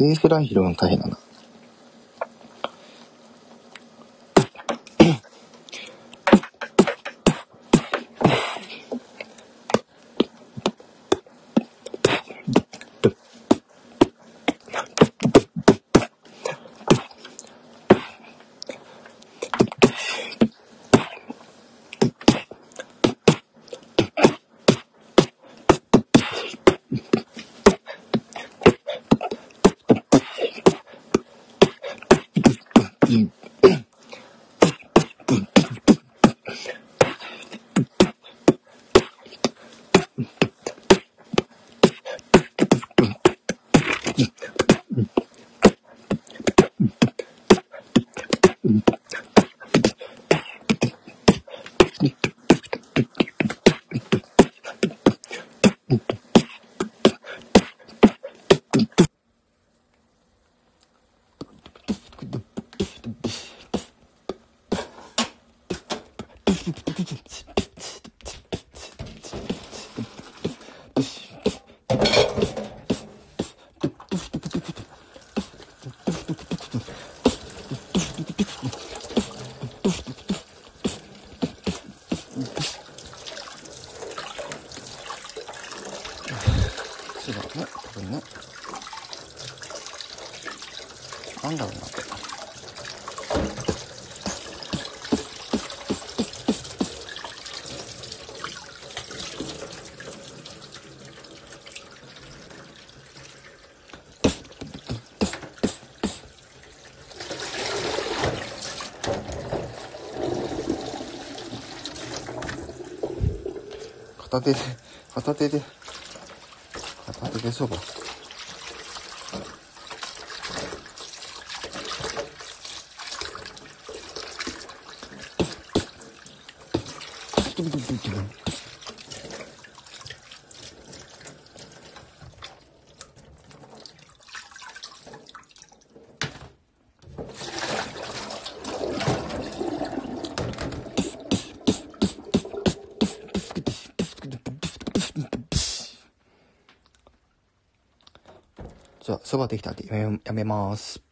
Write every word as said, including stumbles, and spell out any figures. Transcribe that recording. ベースライン拾うの大変だな。なんだろうな。片手で片手で片手でそば。じゃあ、そばできたんでやめ、やめます。